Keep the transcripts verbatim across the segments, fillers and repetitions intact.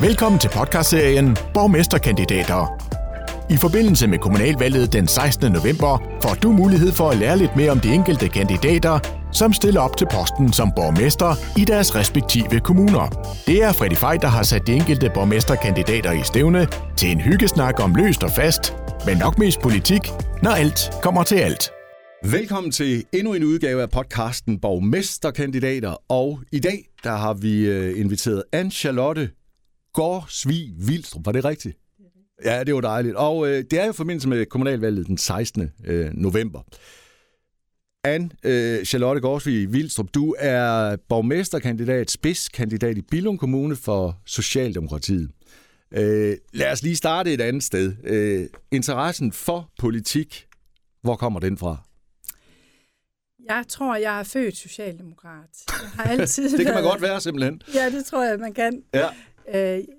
Velkommen til podcastserien Borgmesterkandidater. I forbindelse med kommunalvalget den sekstende november får du mulighed for at lære lidt mere om de enkelte kandidater, som stiller op til posten som borgmester i deres respektive kommuner. Det er Fredi Fej, der har sat de enkelte borgmesterkandidater i stævne til en hyggesnak om løst og fast, men nok mest politik, når alt kommer til alt. Velkommen til endnu en udgave af podcasten Borgmesterkandidater, og i dag der har vi inviteret Anne Charlotte Gaarsvig-Vilstrup. Var det rigtigt? Ja, det var dejligt. Og øh, det er jo i forbindelse med kommunalvalget den sekstende november. Anne øh, Charlotte Gaarsvig-Vilstrup, du er borgmesterkandidat, spidskandidat i Billund Kommune for Socialdemokratiet. Øh, lad os lige starte et andet sted. Øh, interessen for politik, hvor kommer den fra? Jeg tror, jeg er født socialdemokrat. Jeg har altid det kan man været... godt være, simpelthen. Ja, det tror jeg, man kan. Ja.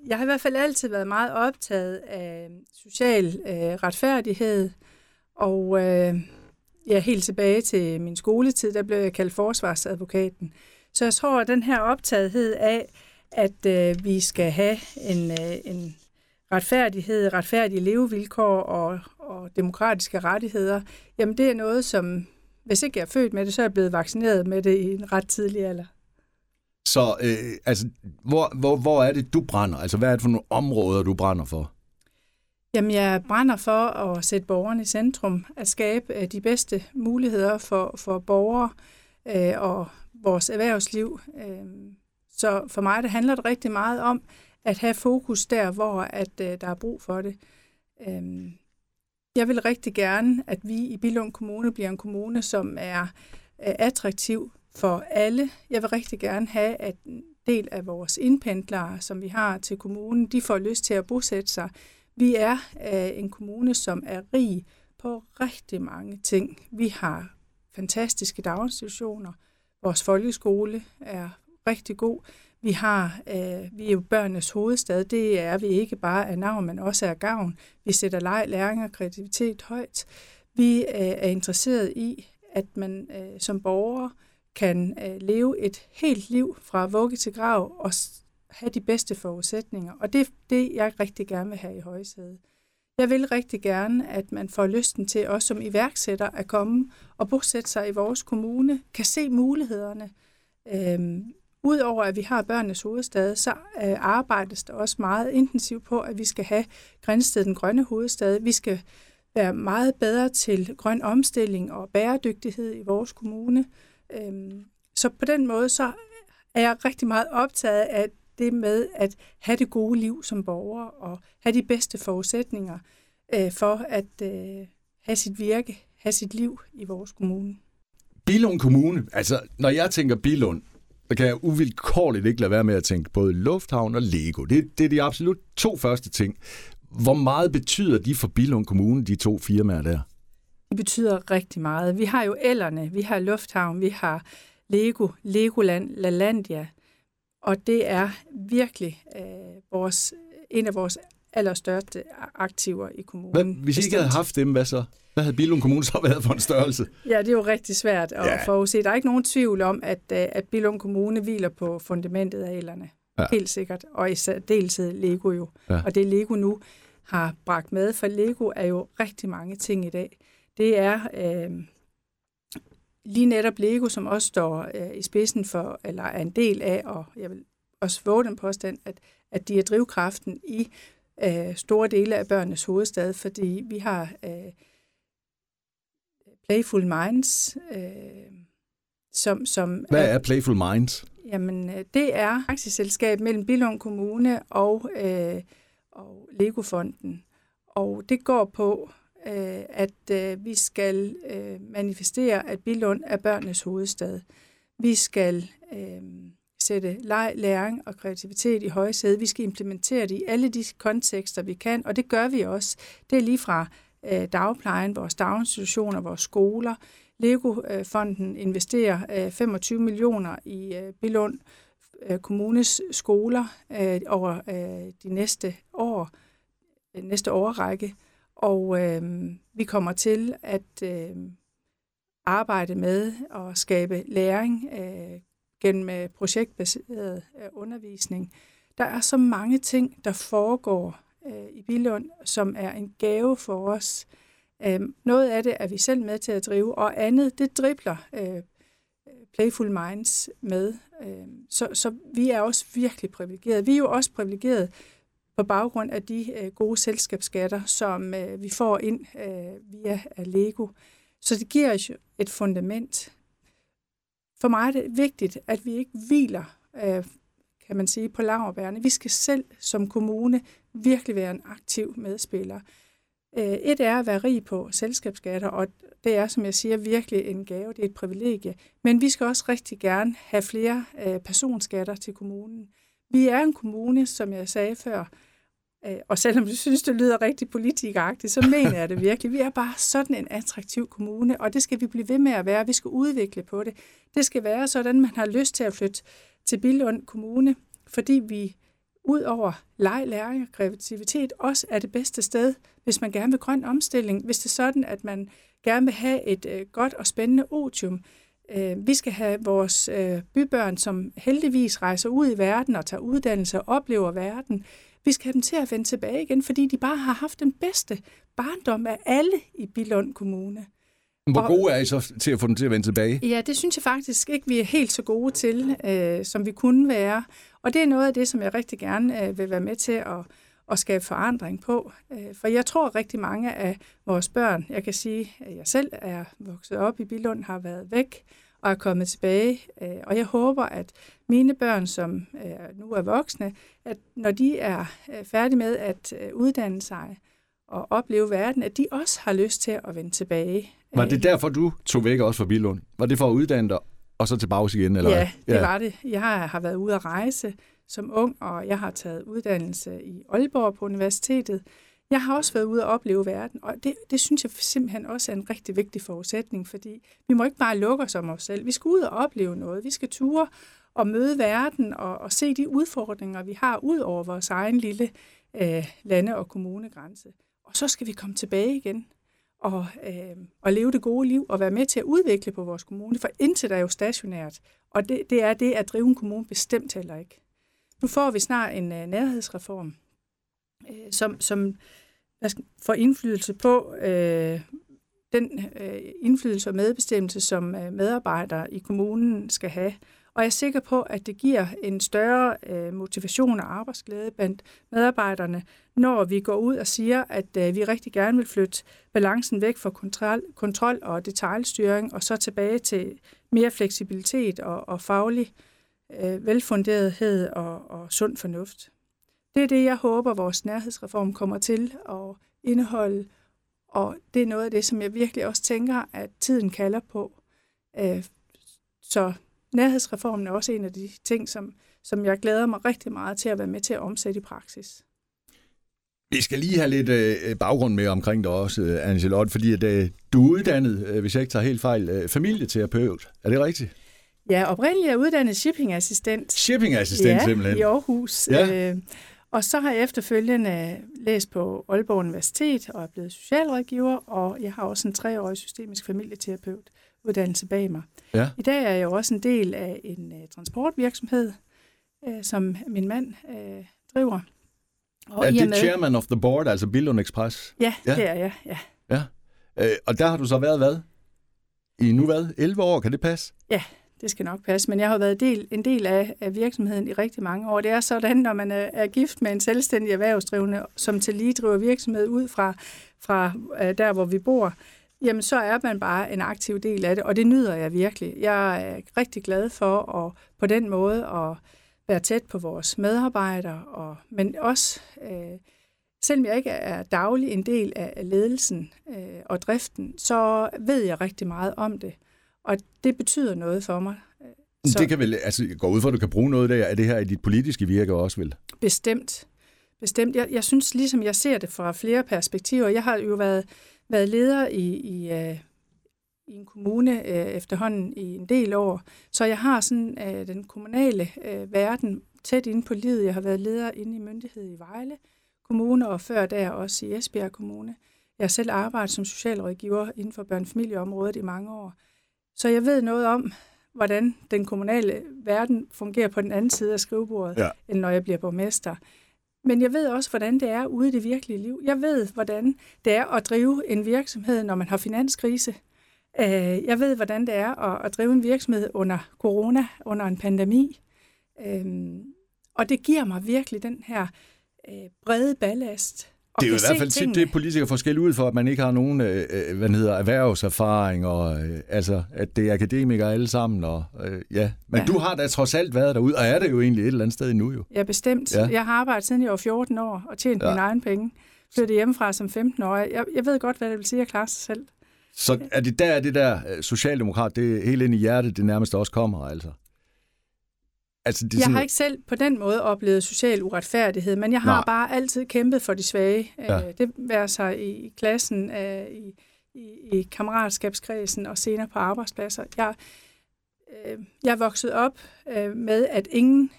Jeg har i hvert fald altid været meget optaget af social øh, retfærdighed, og øh, ja, helt tilbage til min skoletid, der blev jeg kaldt forsvarsadvokaten. Så jeg tror, at den her optagethed af, at øh, vi skal have en, øh, en retfærdighed, retfærdige levevilkår og, og demokratiske rettigheder, jamen det er noget, som hvis ikke jeg er født med det, så er jeg blevet vaccineret med det i en ret tidlig alder. Så øh, altså, hvor, hvor, hvor er det, du brænder? Altså, hvad er det for nogle områder, du brænder for? Jamen, jeg brænder for at sætte borgerne i centrum, at skabe de bedste muligheder for, for borgere øh, og vores erhvervsliv. Øh, så for mig, det handler det rigtig meget om at have fokus der, hvor at, øh, der er brug for det. Øh, jeg vil rigtig gerne, at vi i Billund Kommune bliver en kommune, som er øh, attraktiv for alle. Jeg vil rigtig gerne have, at en del af vores indpendlere, som vi har til kommunen, de får lyst til at bosætte sig. Vi er øh, en kommune, som er rig på rigtig mange ting. Vi har fantastiske daginstitutioner. Vores folkeskole er rigtig god. Vi, har, øh, vi er jo børnenes hovedstad. Det er vi ikke bare af navn, men også af gavn. Vi sætter leg, læring og kreativitet højt. Vi øh, er interesseret i, at man øh, som borger kan øh, leve et helt liv fra vugge til grav og s- have de bedste forudsætninger. Og det er det, jeg rigtig gerne vil have i højsædet. Jeg vil rigtig gerne, at man får lysten til os som iværksætter at komme og bosætte sig i vores kommune, kan se mulighederne. Øhm, Udover at vi har børnenes hovedstad, så øh, arbejdes der også meget intensivt på, at vi skal have Grindsted, den grønne hovedstad. Vi skal være meget bedre til grøn omstilling og bæredygtighed i vores kommune. Så på den måde, så er jeg rigtig meget optaget af det med at have det gode liv som borger og have de bedste forudsætninger for at have sit virke, have sit liv i vores kommune. Billund Kommune, altså når jeg tænker Billund, så kan jeg uvilkårligt ikke lade være med at tænke både lufthavn og Lego. Det, det er de absolut to første ting. Hvor meget betyder de for Billund Kommune, de to firmaer der? Det betyder rigtig meget. Vi har jo ellerne, vi har lufthavn, vi har Lego, Legoland, Lalandia, og det er virkelig øh, vores, en af vores allerstørste aktiver i kommunen. Hvad, hvis I ikke havde haft dem, hvad så? Hvad havde Billund Kommune så været for en størrelse? Ja, det er jo rigtig svært at ja. forudse. Der er ikke nogen tvivl om, at, at Billund Kommune hviler på fundamentet af ellerne. Ja. Helt sikkert, og i særdeleshed Lego jo. Ja. Og det Lego nu har bragt med, for Lego er jo rigtig mange ting i dag. Det er øh, lige netop Lego, som også står øh, i spidsen for, eller er en del af, og jeg vil også våge den påstand, at, at de er drivkraften i øh, store dele af børnenes hovedstad, fordi vi har øh, Playful Minds. Øh, som, som Hvad er, er Playful Minds? Jamen, det er aktieselskab mellem Billund Kommune og, øh, og Lego-fonden, og det går på at øh, vi skal øh, manifestere, at Billund er børnenes hovedstad. Vi skal øh, sætte leg, læring og kreativitet i højsædet. Vi skal implementere det i alle de kontekster, vi kan, og det gør vi også. Det er lige fra øh, dagplejen, vores daginstitutioner, vores skoler. Lego-fonden investerer øh, femogtyve millioner i øh, Billund øh, Kommunes skoler øh, over øh, de næste år, øh, næste årrække. Og øh, vi kommer til at øh, arbejde med at skabe læring øh, gennem projektbaseret øh, undervisning. Der er så mange ting, der foregår øh, i Billund, som er en gave for os. Øh, noget af det er vi selv med til at drive, og andet, det dribler øh, Playful Minds med. Øh, så, så vi er også virkelig privilegerede. Vi er jo også privilegerede på baggrund af de øh, gode selskabsskatter, som øh, vi får ind øh, via Lego. Så det giver os et fundament. For mig er det vigtigt, at vi ikke hviler øh, kan man sige, på laurbærrene. Vi skal selv som kommune virkelig være en aktiv medspiller. Et er at være rig på selskabsskatter, og det er, som jeg siger, virkelig en gave. Det er et privilegie. Men vi skal også rigtig gerne have flere personskatter til kommunen. Vi er en kommune, som jeg sagde før, og selvom du synes, det lyder rigtig politikeragtigt, så mener jeg det virkelig. Vi er bare sådan en attraktiv kommune, og det skal vi blive ved med at være. Vi skal udvikle på det. Det skal være sådan, man har lyst til at flytte til Billund Kommune, fordi vi ud over leg, læring og kreativitet også er det bedste sted, hvis man gerne vil grøn omstilling, hvis det er sådan, at man gerne vil have et øh, godt og spændende otium. Øh, vi skal have vores øh, bybørn, som heldigvis rejser ud i verden og tager uddannelse og oplever verden. Vi skal have dem til at vende tilbage igen, fordi de bare har haft den bedste barndom af alle i Billund Kommune. Hvor gode er I så til at få dem til at vende tilbage? Ja, det synes jeg faktisk ikke, vi er helt så gode til, øh, som vi kunne være. Og det er noget af det, som jeg rigtig gerne øh, vil være med til at, at skabe forandring på. Øh, for jeg tror rigtig mange af vores børn, jeg kan sige, at jeg selv er vokset op i Billund, har været væk og er kommet tilbage. Øh, og jeg håber, at mine børn, som øh, nu er voksne, at når de er øh, færdige med at øh, uddanne sig og opleve verden, at de også har lyst til at vende tilbage. Var det derfor, du tog væk også fra Billund? Var det for at uddanne dig, og så tilbage igen? Eller ja, det ja. var det. Jeg har været ude at rejse som ung, og jeg har taget uddannelse i Aalborg på universitetet. Jeg har også været ude at opleve verden, og det, det synes jeg simpelthen også er en rigtig vigtig forudsætning, fordi vi må ikke bare lukke os om os selv. Vi skal ud og opleve noget. Vi skal ture og møde verden og, og se de udfordringer, vi har ud over vores egen lille øh, lande- og kommunegrænse. Og så skal vi komme tilbage igen og, øh, og leve det gode liv og være med til at udvikle på vores kommune, for indtil der er jo stationært. Og det, det er det, at drive en kommune bestemt heller ikke. Nu får vi snart en øh, nærhedsreform, øh, som, som får indflydelse på øh, den øh, indflydelse og medbestemmelse, som øh, medarbejdere i kommunen skal have. Og jeg er sikker på, at det giver en større øh, motivation og arbejdsglæde blandt medarbejderne, når vi går ud og siger, at øh, vi rigtig gerne vil flytte balancen væk fra kontrol, kontrol og detailstyring, og så tilbage til mere fleksibilitet og, og faglig øh, velfunderethed og, og sund fornuft. Det er det, jeg håber, vores nærhedsreform kommer til at indeholde, og det er noget af det, som jeg virkelig også tænker, at tiden kalder på. Øh, så... Nærhedsreformen er også en af de ting, som, som jeg glæder mig rigtig meget til at være med til at omsætte i praksis. Vi skal lige have lidt øh, baggrund med omkring dig også, øh, Anne Charlotte, fordi at, øh, du er uddannet, øh, hvis jeg ikke tager helt fejl, øh, familieterapeut. Er det rigtigt? Ja, oprindeligt er uddannet shippingassistent. Shippingassistent, ja, simpelthen. I Aarhus. Ja. Øh, og så har jeg efterfølgende læst på Aalborg Universitet og er blevet socialrådgiver, og jeg har også en treårig systemisk familieterapeut uddannelse bag mig. Ja. I dag er jeg jo også en del af en uh, transportvirksomhed, uh, som min mand uh, driver. Og er det med... chairman of the board, altså Billund Express? Ja, ja, det er jeg. Ja. Ja. Uh, og der har du så været hvad? I nu hvad? elleve år, kan det passe? Ja, det skal nok passe, men jeg har været del, en del af, af virksomheden i rigtig mange år. Det er sådan, når man er, er gift med en selvstændig erhvervsdrivende, som til lige driver virksomhed ud fra, fra uh, der, hvor vi bor, jamen så er man bare en aktiv del af det, og det nyder jeg virkelig. Jeg er rigtig glad for at på den måde at være tæt på vores medarbejdere, og, men også, øh, selvom jeg ikke er daglig en del af ledelsen øh, og driften, så ved jeg rigtig meget om det, og det betyder noget for mig. Så, det kan vel, altså jeg går ud for, at du kan bruge noget der, er det her i dit politiske virke også, vel? Bestemt. Bestemt. Jeg, jeg synes, ligesom jeg ser det fra flere perspektiver, jeg har jo været været leder i, i, øh, i en kommune øh, efterhånden i en del år, så jeg har sådan øh, den kommunale øh, verden tæt inde på livet. Jeg har været leder inde i myndighed i Vejle Kommune, og før der også i Esbjerg Kommune. Jeg har selv arbejdet som socialrådgiver inden for børnefamilieområdet i mange år, så jeg ved noget om, hvordan den kommunale verden fungerer på den anden side af skrivebordet, ja. end når jeg bliver borgmester. Men jeg ved også, hvordan det er ude i det virkelige liv. Jeg ved, hvordan det er at drive en virksomhed, når man har finanskrise. Jeg ved, hvordan det er at drive en virksomhed under corona, under en pandemi. Og det giver mig virkelig den her brede ballast. Det er jo i hvert fald tit det, politikere får skæld ud for, at man ikke har nogen øh, hvad hedder, erhvervserfaring, og øh, altså, at det er akademikere alle sammen. Og, øh, ja. Men ja. du har da trods alt været derude, og er det jo egentlig et eller andet sted endnu jo. Ja, bestemt. Ja. Jeg har arbejdet siden jeg var fjorten år og tjent ja. mine egne penge. Flyttede hjemmefra som femten-årig. Jeg, jeg ved godt, hvad det vil sige at klare sig selv. Så er det der, det der socialdemokrat, det helt ind i hjertet, det nærmest også kommer altså? Altså, jeg sådan... har ikke selv på den måde oplevet social uretfærdighed, men jeg har Nej. bare altid kæmpet for de svage. Ja. Det værer sig i klassen, i, i, i kammeratskabskredsen og senere på arbejdspladser. Jeg, jeg voksede op med, at ingen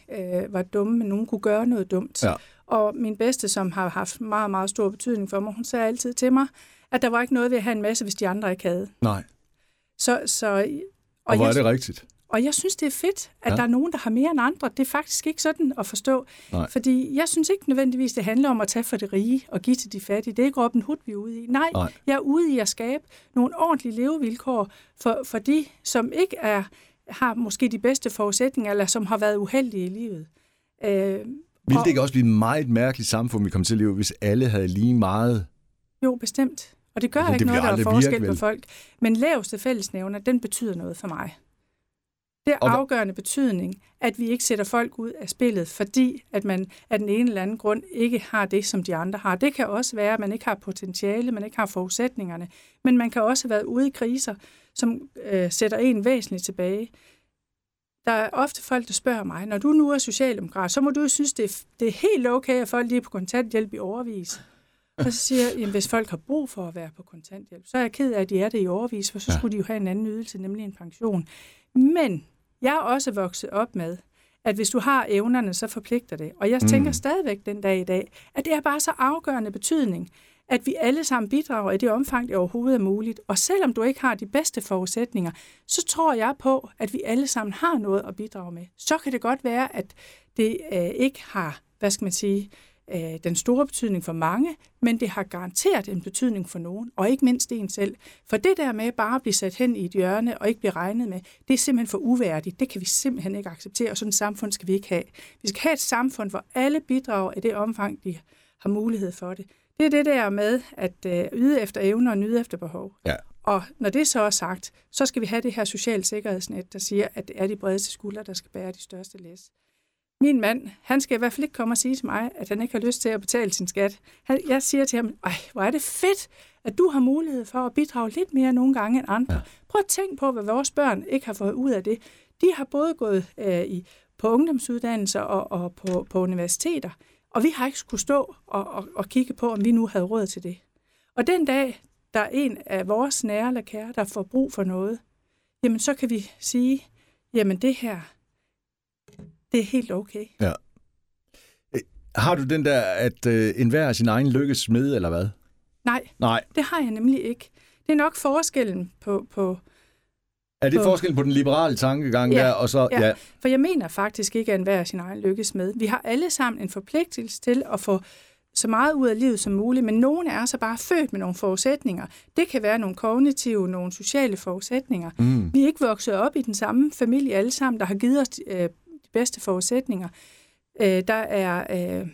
var dumme, men nogen kunne gøre noget dumt. Ja. Og min bedste, som har haft meget, meget stor betydning for mig, hun sagde altid til mig, at der var ikke noget ved at have en masse, hvis de andre ikke havde. Nej. Så, så, og, og hvor jeg, er det rigtigt? Og jeg synes, det er fedt, at ja. der er nogen, der har mere end andre. Det er faktisk ikke sådan at forstå. Nej. Fordi jeg synes ikke nødvendigvis, det handler om at tage for det rige og give til de fattige. Det er ikke Robin Hood, vi er ude i. Nej, Nej. jeg er ude i at skabe nogle ordentlige levevilkår for, for de, som ikke er, har måske de bedste forudsætninger, eller som har været uheldige i livet. Øh, Ville det ikke også blive et meget mærkeligt samfund, vi kom til at leve, hvis alle havde lige meget? Jo, bestemt. Og det gør altså, ikke det noget, der er forskel virkelig. På folk. Men laveste fællesnævner, den betyder noget for mig. Det er afgørende betydning, at vi ikke sætter folk ud af spillet, fordi at man af den ene eller anden grund ikke har det, som de andre har. Det kan også være, at man ikke har potentiale, man ikke har forudsætningerne, men man kan også have været ude i kriser, som øh, sætter en væsentligt tilbage. Der er ofte folk, der spørger mig, når du nu er socialdemokrat, så må du synes, det er, det er helt okay, at folk lige er på kontanthjælp i årevis. Og så siger jeg, jamen, hvis folk har brug for at være på kontanthjælp, så er jeg ked af, at de er det i årevis, for så skulle de jo have en anden ydelse, nemlig en pension. Men jeg er også vokset op med, at hvis du har evnerne, så forpligter det. Og jeg tænker mm. stadigvæk den dag i dag, at det er bare så afgørende betydning, at vi alle sammen bidrager i det omfang, det overhovedet er muligt. Og selvom du ikke har de bedste forudsætninger, så tror jeg på, at vi alle sammen har noget at bidrage med. Så kan det godt være, at det øh, ikke har, hvad skal man sige, øh, den store betydning for mange, men det har garanteret en betydning for nogen, og ikke mindst en selv. For det der med bare at blive sat hen i et hjørne og ikke blive regnet med, det er simpelthen for uværdigt. Det kan vi simpelthen ikke acceptere, og sådan et samfund skal vi ikke have. Vi skal have et samfund, hvor alle bidrager i det omfang, de har mulighed for det. Det er det der med at yde efter evner og nyde efter behov. Ja. Og når det så er sagt, så skal vi have det her sociale sikkerhedsnet, der siger, at det er de bredeste skuldre, der skal bære de største læs. Min mand, han skal i hvert fald ikke komme og sige til mig, at han ikke har lyst til at betale sin skat. Han, jeg siger til ham, ej, hvor er det fedt, at du har mulighed for at bidrage lidt mere nogle gange end andre. Ja. Prøv at tænke på, hvad vores børn ikke har fået ud af det. De har både gået øh, i, på ungdomsuddannelser og, og på, på universiteter, og vi har ikke skulle stå og, og, og kigge på, om vi nu havde råd til det. Og den dag, der er en af vores nære eller kære, der får brug for noget, jamen så kan vi sige, jamen det her, det er helt okay. Ja. Har du den der, at øh, enhver er sin egen lykkes med, eller hvad? Nej, Nej, det har jeg nemlig ikke. Det er nok forskellen på... på er det på, forskellen på den liberale tankegang ja, der? Og så, ja. ja, for jeg mener faktisk ikke, at enhver er sin egen lykkes med. Vi har alle sammen en forpligtelse til at få så meget ud af livet som muligt, men nogle er så bare født med nogle forudsætninger. Det kan være nogle kognitive, nogle sociale forudsætninger. Mm. Vi er ikke vokset op i den samme familie alle sammen, der har givet os... Øh, bedste forudsætninger. Øh, der er øh,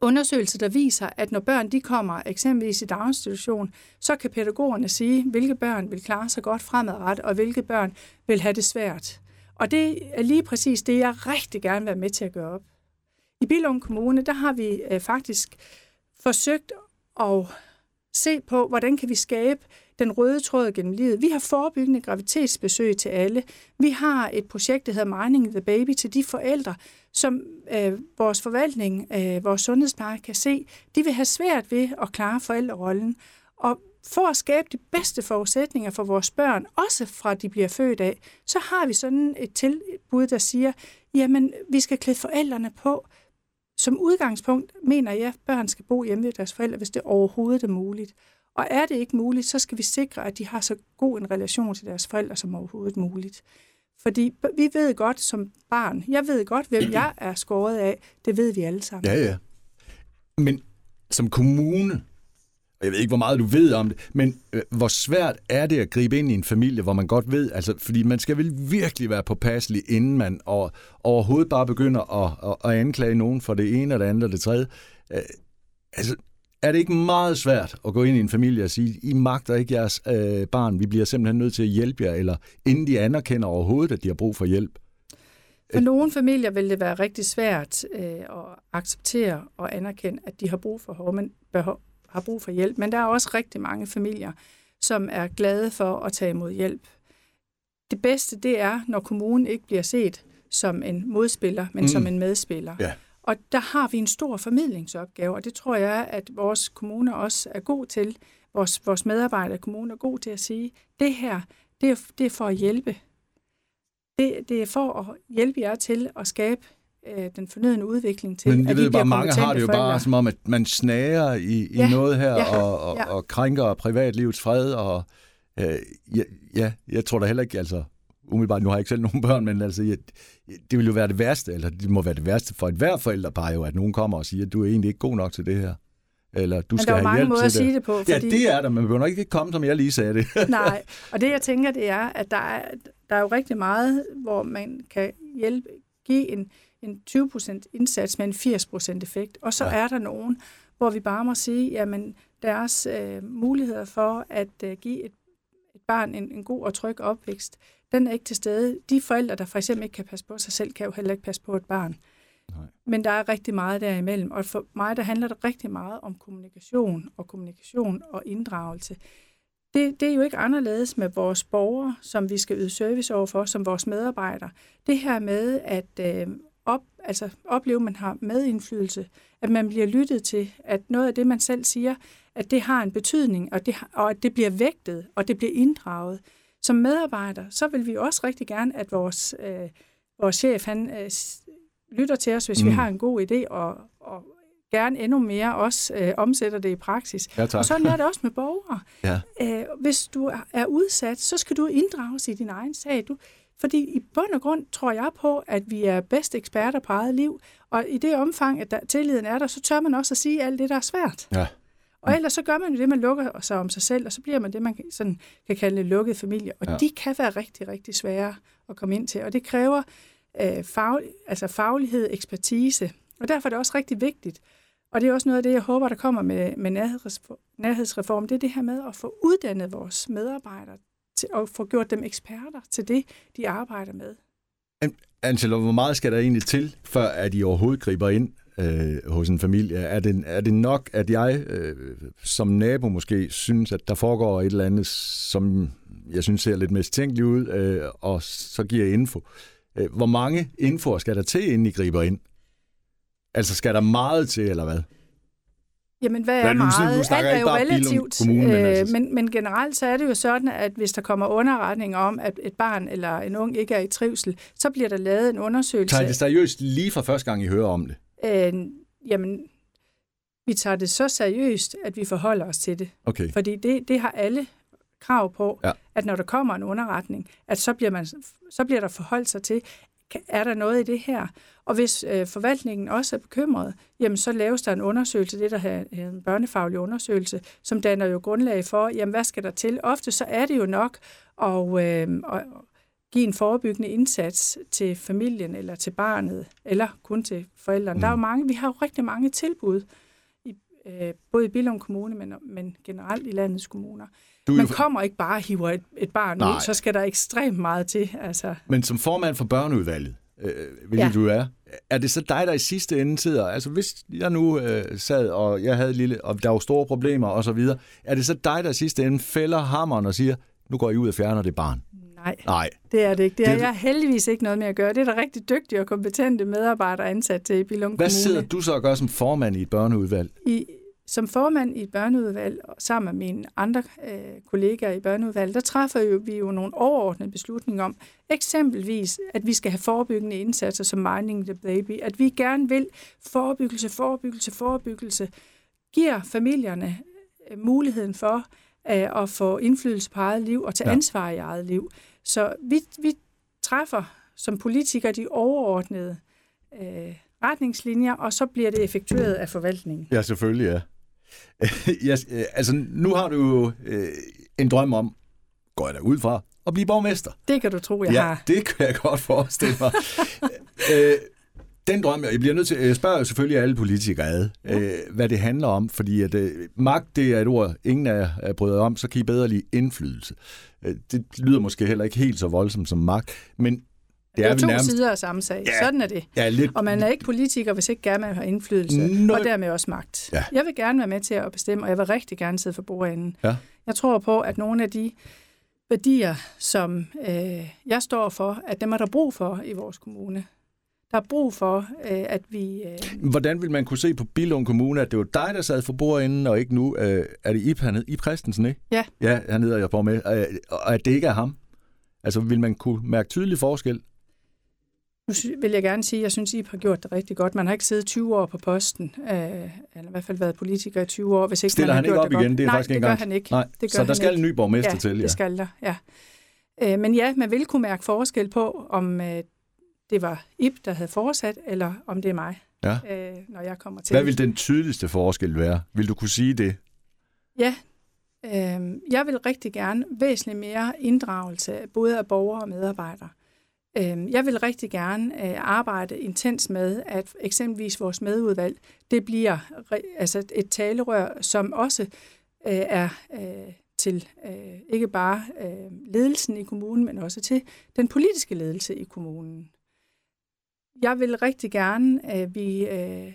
undersøgelser, der viser, at når børn de kommer eksempelvis i daginstitution, så kan pædagogerne sige, hvilke børn vil klare sig godt fremadrettet, og hvilke børn vil have det svært. Og det er lige præcis det, jeg rigtig gerne vil være med til at gøre op. I Billund Kommune, der har vi øh, faktisk forsøgt at se på, hvordan kan vi skabe den røde tråd gennem livet. Vi har forebyggende graviditetsbesøg til alle. Vi har et projekt, der hedder Minding the Baby, til de forældre, som øh, vores forvaltning, øh, vores sundhedspleje kan se, de vil have svært ved at klare forældrerollen. Og for at skabe de bedste forudsætninger for vores børn, også fra de bliver født af, så har vi sådan et tilbud, der siger, jamen, vi skal klæde forældrene på. Som udgangspunkt mener jeg, at børn skal bo hjemme ved deres forældre, hvis det overhovedet er muligt. Og er det ikke muligt, så skal vi sikre, at de har så god en relation til deres forældre som overhovedet muligt. Fordi vi ved godt som barn, jeg ved godt, hvem jeg er skåret af. Det ved vi alle sammen. Ja, ja. Men som kommune, og jeg ved ikke, hvor meget du ved om det, men øh, hvor svært er det at gribe ind i en familie, hvor man godt ved, altså, fordi man skal vel virkelig være påpasselig, inden man over, overhovedet bare begynder at, at, at anklage nogen for det ene og det andet og det tredje. Øh, altså, er det ikke meget svært at gå ind i en familie og sige, I magter ikke jeres øh, barn, vi bliver simpelthen nødt til at hjælpe jer, eller inden de anerkender overhovedet, at de har brug for hjælp? For nogle familier vil det være rigtig svært øh, at acceptere og anerkende, at de har brug for, men behov, har brug for hjælp. Men der er også rigtig mange familier, som er glade for at tage imod hjælp. Det bedste, det er, når kommunen ikke bliver set som en modspiller, men mm. som en medspiller. Ja. Og der har vi en stor formidlingsopgave, og det tror jeg, at vores kommuner også er god til. Vores, vores medarbejdere i kommunen er god til at sige, det her, det er, det er for at hjælpe. Det, det er for at hjælpe jer til at skabe øh, den fornødne udvikling til, men at vi ved bare, mange har det jo forældre. Bare som om, at man snager i, ja, i noget her, ja, og, og, ja. og krænker privatlivets fred, og øh, ja, ja, jeg tror da heller ikke, altså umiddelbart, nu har jeg ikke selv nogen børn, men altså, jeg, det vil jo være det værste, eller det må være det værste for et hver forældrepar jo, at nogen kommer og siger, at du er egentlig ikke god nok til det her. Eller du men skal der er mange hjælp måder at sige det på. Fordi... Ja, det er der, men man begynder ikke komme, som jeg lige sagde det. Nej, og det jeg tænker, det er, at der er, der er jo rigtig meget, hvor man kan hjælpe, give en, en tyve procent indsats med en firs procent effekt, og så ja. er der nogen, hvor vi bare må sige, jamen deres øh, muligheder for at øh, give et, et barn en, en god og tryg opvækst, den er ikke til stede. De forældre, der for eksempel ikke kan passe på sig selv, kan jo heller ikke passe på et barn. Nej. Men der er rigtig meget derimellem, og for mig der handler det rigtig meget om kommunikation og kommunikation og inddragelse. Det, det er jo ikke anderledes med vores borgere, som vi skal yde service overfor, som vores medarbejdere. Det her med at øh, op, altså opleve, at man har medindflydelse, at man bliver lyttet til, at noget af det, man selv siger, at det har en betydning, og, det, og at det bliver vægtet, og det bliver inddraget. Som medarbejder, så vil vi også rigtig gerne, at vores, øh, vores chef, han... Øh, lytter til os, hvis mm. vi har en god idé, og, og gerne endnu mere også øh, omsætter det i praksis. Ja, og sådan er det også med borgere. Ja. Æh, hvis du er udsat, så skal du inddrages i din egen sag. Du, fordi i bund og grund tror jeg på, at vi er bedste eksperter på eget liv, og i det omfang, at der, tilliden er der, så tør man også at sige alt det, der er svært. Ja. Og ellers så gør man jo det, man lukker sig om sig selv, og så bliver man det, man sådan kan kalde en lukket familie. Og ja. de kan være rigtig, rigtig svære at komme ind til, og det kræver... Fag, altså faglighed, ekspertise. Og derfor er det også rigtig vigtigt. Og det er også noget af det, jeg håber, der kommer med, med nærhedsreformen. Det er det her med at få uddannet vores medarbejdere til, og få gjort dem eksperter til det, de arbejder med. Angela, hvor meget skal der egentlig til, før at I overhovedet griber ind øh, hos en familie? Er det, er det nok, at jeg øh, som nabo måske synes, at der foregår et eller andet, som jeg synes ser lidt mistænkeligt ud, øh, og så giver jeg info? Hvor mange infoer skal der til, inden I griber ind? Altså, skal der meget til, eller hvad? Jamen, hvad er, hvad er meget? Alt er jo relativt. Kommunen, øh, men, altså. men, men generelt så er det jo sådan, at hvis der kommer underretninger om, at et barn eller en ung ikke er i trivsel, så bliver der lavet en undersøgelse. Tager det seriøst lige fra første gang, I hører om det? Øh, jamen, vi tager det så seriøst, at vi forholder os til det. Okay. Fordi det, det har alle... krav på, ja. at når der kommer en underretning, at så bliver, man, så bliver der forholdt sig til, er der noget i det her? Og hvis øh, forvaltningen også er bekymret, jamen så laves der en undersøgelse, det der er en børnefaglig undersøgelse, som danner jo grundlag for, jamen hvad skal der til? Ofte så er det jo nok at, øh, at give en forebyggende indsats til familien, eller til barnet, eller kun til forældrene. Mm. Der er jo mange, vi har jo rigtig mange tilbud, i, øh, både i Billund Kommune, men, men generelt i landets kommuner. Man kommer ikke bare og hiver et, et barn Nej. ud, så skal der ekstremt meget til. Altså. Men som formand for børneudvalget, øh, hvilket ja. du er, er det så dig, der i sidste ende sidder? Altså hvis jeg nu øh, sad, og jeg havde lille, og der var store problemer osv., er det så dig, der i sidste ende fælder hammeren og siger, nu går I ud og fjerner det barn? Nej, Nej. det er det ikke. Det har det... jeg heldigvis ikke noget med at gøre. Det er der rigtig dygtige og kompetente medarbejdere ansat til i Billund Kommune. Hvad sidder du så og gør som formand i et børneudvalg? I Som formand i et børneudvalg, sammen med mine andre øh, kollegaer i børneudvalg, der træffer jo, vi jo nogle overordnede beslutninger om, eksempelvis, at vi skal have forebyggende indsatser som Minding the Baby, at vi gerne vil forebyggelse, forebyggelse, forebyggelse, giver familierne øh, muligheden for øh, at få indflydelse på eget liv og tage ja. ansvar i eget liv. Så vi, vi træffer som politikere de overordnede øh, retningslinjer, og så bliver det effektueret af forvaltningen. Ja, selvfølgelig, ja. Yes, altså, nu har du jo øh, en drøm om, går jeg derud fra, at blive borgmester. Det kan du tro, jeg ja, har. Ja, det kan jeg godt forestille mig. øh, Den drøm, jeg bliver nødt til at spørge selvfølgelig alle politikere ad, ja. hvad det handler om, fordi at magt, det er et ord, ingen er bryder om, så kan I bedre lide indflydelse. Det lyder måske heller ikke helt så voldsomt som magt, men det, det er, er to nærmest... sider af samme sag. Ja. Sådan er det. Ja, lidt... Og man er ikke politiker, hvis ikke gerne man har indflydelse, Nå... og dermed også magt. Ja. Jeg vil gerne være med til at bestemme, og jeg vil rigtig gerne sidde for bordenden. Ja. Jeg tror på, at nogle af de værdier, som øh, jeg står for, at dem er der brug for i vores kommune. Der er brug for, øh, at vi... Øh... Hvordan vil man kunne se på Billund Kommune, at det var dig, der sad for bordenden, og ikke nu? Øh, er det Ib, hernede? Ib Christensen, ikke? Ja. Ja, hernede er jeg på med. Og, og at det ikke er ham? Altså, vil man kunne mærke tydelig forskel? Nu sy- vil jeg gerne sige, at jeg synes, Ib har gjort det rigtig godt. Man har ikke siddet tyve år på posten, øh, eller i hvert fald været politiker i tyve år, hvis ikke Stiller man har gjort det godt. Stiller han ikke op igen? Det er Nej, faktisk det gør han ikke. Nej, det gør så han der skal ikke. En ny borgmester ja, til, ja. det skal der, ja. Øh, men ja, man vil kunne mærke forskel på, om... Øh, det var Ib, der havde foresat, eller om det er mig, ja. øh, når jeg kommer til. Hvad vil den tydeligste forskel være? Vil du kunne sige det? Ja, øh, jeg vil rigtig gerne væsentligt mere inddragelse, både af borgere og medarbejdere. Øh, jeg vil rigtig gerne øh, arbejde intens med, at eksempelvis vores medudvalg, det bliver re- altså et talerør, som også øh, er... Øh, til øh, ikke bare øh, ledelsen i kommunen, men også til den politiske ledelse i kommunen. Jeg vil rigtig gerne, at vi øh,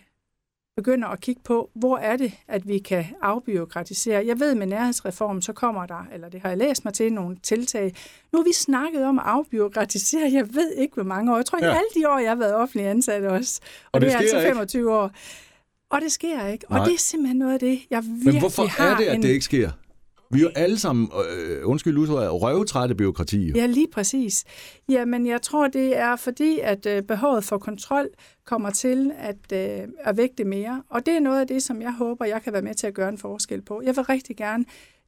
begynder at kigge på, hvor er det, at vi kan afbureaukratisere. Jeg ved, med nærhedsreformen, så kommer der, eller det har jeg læst mig til, nogle tiltag. Nu har vi snakket om at afbureaukratisere, jeg ved ikke, hvor mange år. Jeg tror, ja. i alle de år, jeg har været offentlig ansat også. Og, og det, det er altså femogtyve år. Og det sker ikke. Nej. Og det er simpelthen noget af det, jeg virkelig har. Men hvorfor er det, at en... det ikke sker? Vi er jo alle sammen, øh, undskyld udtryk, røvetrætte bureaukrati. Ja, lige præcis. Jamen, jeg tror, det er fordi, at øh, behovet for kontrol kommer til at, øh, at vægte mere. Og det er noget af det, som jeg håber, jeg kan være med til at gøre en forskel på. Jeg vil rigtig gerne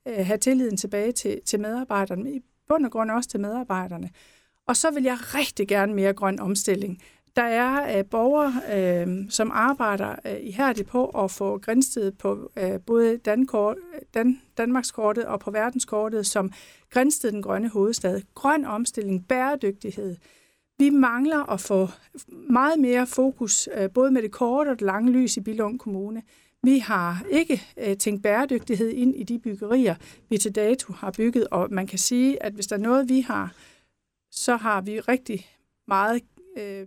øh, have tilliden tilbage til, til medarbejderne, i bund og grund også til medarbejderne. Og så vil jeg rigtig gerne mere grøn omstilling. Der er øh, borgere, øh, som arbejder øh, ihærdigt på at få Grindsted på øh, både Dankort, Dan, Danmarkskortet og på verdenskortet som Grindsted den grønne hovedstad. Grøn omstilling, bæredygtighed. Vi mangler at få meget mere fokus, øh, både med det korte og det lange lys i Billund Kommune. Vi har ikke øh, tænkt bæredygtighed ind i de byggerier, vi til dato har bygget, og man kan sige, at hvis der er noget, vi har, så har vi rigtig meget... Øh,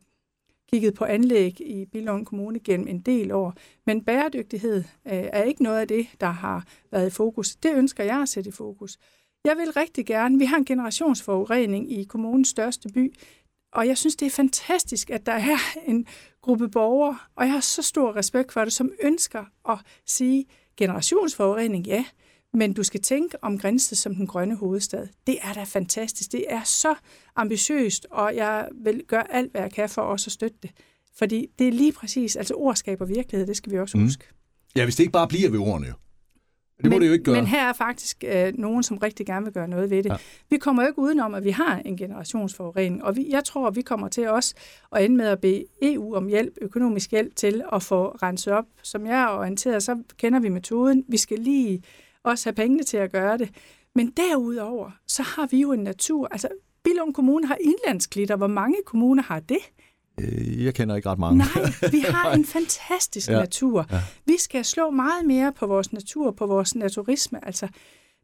kigget på anlæg i Billund Kommune gennem en del år. Men bæredygtighed øh, er ikke noget af det, der har været i fokus. Det ønsker jeg at sætte i fokus. Jeg vil rigtig gerne, vi har en generationsforurening i kommunens største by, og jeg synes, det er fantastisk, at der er en gruppe borgere, og jeg har så stor respekt for det, som ønsker at sige generationsforurening, ja, men du skal tænke om Grindsted som den grønne hovedstad. Det er da fantastisk. Det er så ambitiøst, og jeg vil gøre alt, hvad jeg kan for også at støtte det. Fordi det er lige præcis, altså ord skaber virkelighed, det skal vi også huske. Mm. Ja, hvis det ikke bare bliver ved ordene jo. Det men, må det jo ikke gøre. Men her er faktisk øh, nogen, som rigtig gerne vil gøre noget ved det. Ja. Vi kommer jo ikke udenom, at vi har en generationsforurening, og vi, jeg tror, vi kommer til også at ende med at bede E U om hjælp, økonomisk hjælp til at få renset op. Som jeg er orienteret, så kender vi metoden. Vi skal lige... også have pengene til at gøre det. Men derudover, så har vi jo en natur. Altså, Billund Kommune har indlandsklitter. Hvor mange kommuner har det? Jeg kender ikke ret mange. Nej, vi har en fantastisk ja. natur. Ja. Vi skal slå meget mere på vores natur, på vores naturisme. Altså,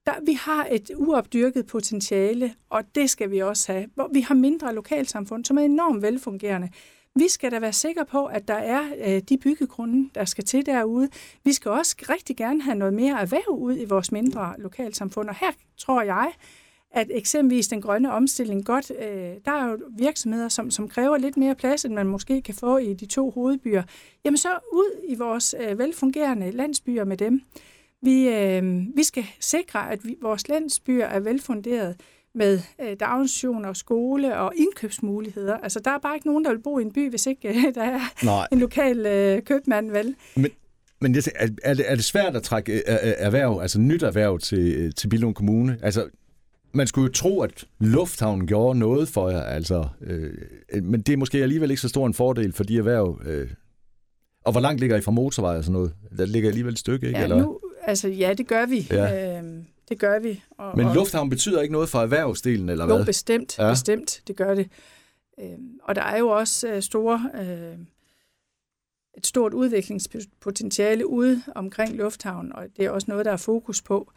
der, vi har et uopdyrket potentiale, og det skal vi også have. Vi har mindre lokalsamfund, som er enormt velfungerende. Vi skal da være sikre på, at der er øh, de byggegrunde, der skal til derude. Vi skal også rigtig gerne have noget mere erhverv ud i vores mindre lokalsamfund. Og her tror jeg, at eksempelvis den grønne omstilling godt... Øh, der er jo virksomheder, som, som kræver lidt mere plads, end man måske kan få i de to hovedbyer. Jamen så ud i vores øh, velfungerende landsbyer med dem. Vi, øh, vi skal sikre, at vi, vores landsbyer er velfunderet med øh, daginstitutioner og skole og indkøbsmuligheder. Altså, der er bare ikke nogen, der vil bo i en by, hvis ikke øh, der er Nej. en lokal øh, købmand, vel? Men, men det, er, det, er det svært at trække øh, erhverv, altså nyt erhverv til, øh, til Billund Kommune? Altså, Man skulle jo tro, at lufthavnen gjorde noget for jer, altså, øh, men det er måske alligevel ikke så stor en fordel for de erhverv. Øh. Og hvor langt ligger I fra motorvej og sådan noget? Der ligger alligevel et stykke, ikke? Ja, eller? Nu, altså, ja det gør vi. Ja. Øh, det gør vi. Og, men lufthavnen betyder ikke noget for erhvervsdelen, eller hvad? Jo, bestemt. Ja. Bestemt, det gør det. Øh, og der er jo også store, øh, et stort udviklingspotentiale ude omkring lufthavnen, og det er også noget, der er fokus på.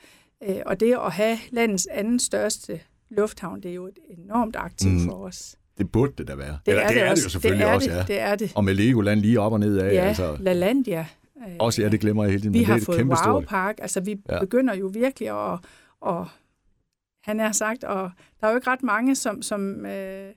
Og det at have landets anden største lufthavn, det er jo et enormt aktiv mm. for os. Det burde det da være. Det, Eller, er, det, det er det jo selvfølgelig det også, det. Ja. Det er det. Og med Legoland lige op og ned af. Ja, altså. Lalandia. Også, ja, det glemmer jeg hele tiden. Vi har fået Wowpark. Altså, vi ja. begynder jo virkelig at... Og, han har sagt, og der er jo ikke ret mange, som, som øh,